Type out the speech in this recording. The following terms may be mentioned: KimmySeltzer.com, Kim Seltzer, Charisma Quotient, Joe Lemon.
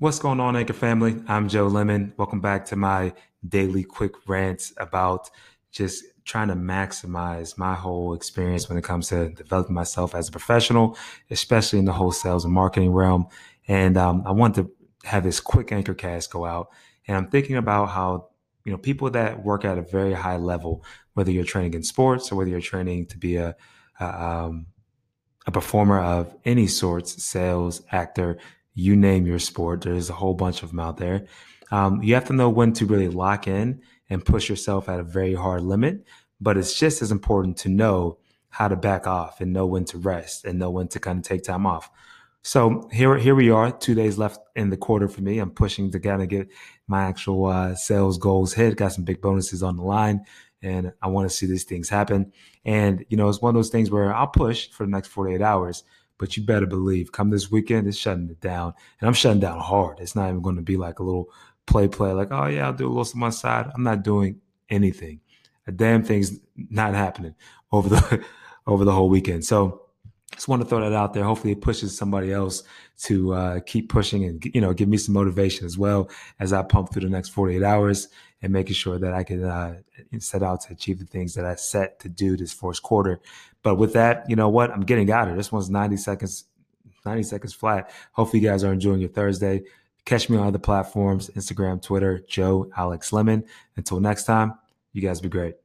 What's going on, Anchor family? I'm Joe Lemon. Welcome back to my daily quick rants about just trying to maximize my whole experience when it comes to developing myself as a professional, especially in the whole sales and marketing realm. And I want to have this quick Anchor cast go out. And I'm thinking about how, you know, people that work at a very high level, whether you're training in sports or whether you're training to be a performer of any sorts, sales, actor, you name your sport, there's a whole bunch of them out there. You have to know when to really lock in and push yourself at a very hard limit, but it's just as important to know how to back off and know when to rest and know when to kind of take time off. So here we are, 2 days left in the quarter for me. I'm pushing to kind of get my actual sales goals hit. Got some big bonuses on the line, and I want to see these things happen. And, you know, it's one of those things where I'll push for the next 48 hours, but you better believe come this weekend, it's shutting it down. And I'm shutting down hard. It's not even going to be like a little play, like, oh, yeah, I'll do a little something on my side. I'm not doing anything. A damn thing's not happening over the whole weekend. So just want to throw that out there. Hopefully it pushes somebody else to keep pushing and, you know, give me some motivation as well as I pump through the next 48 hours and making sure that I can set out to achieve the things that I set to do this first quarter. But with that, you know what? I'm getting out of here. This one's 90 seconds flat. Hopefully you guys are enjoying your Thursday. Catch me on other platforms, Instagram, Twitter, Joe Alex Lemon. Until next time, you guys be great.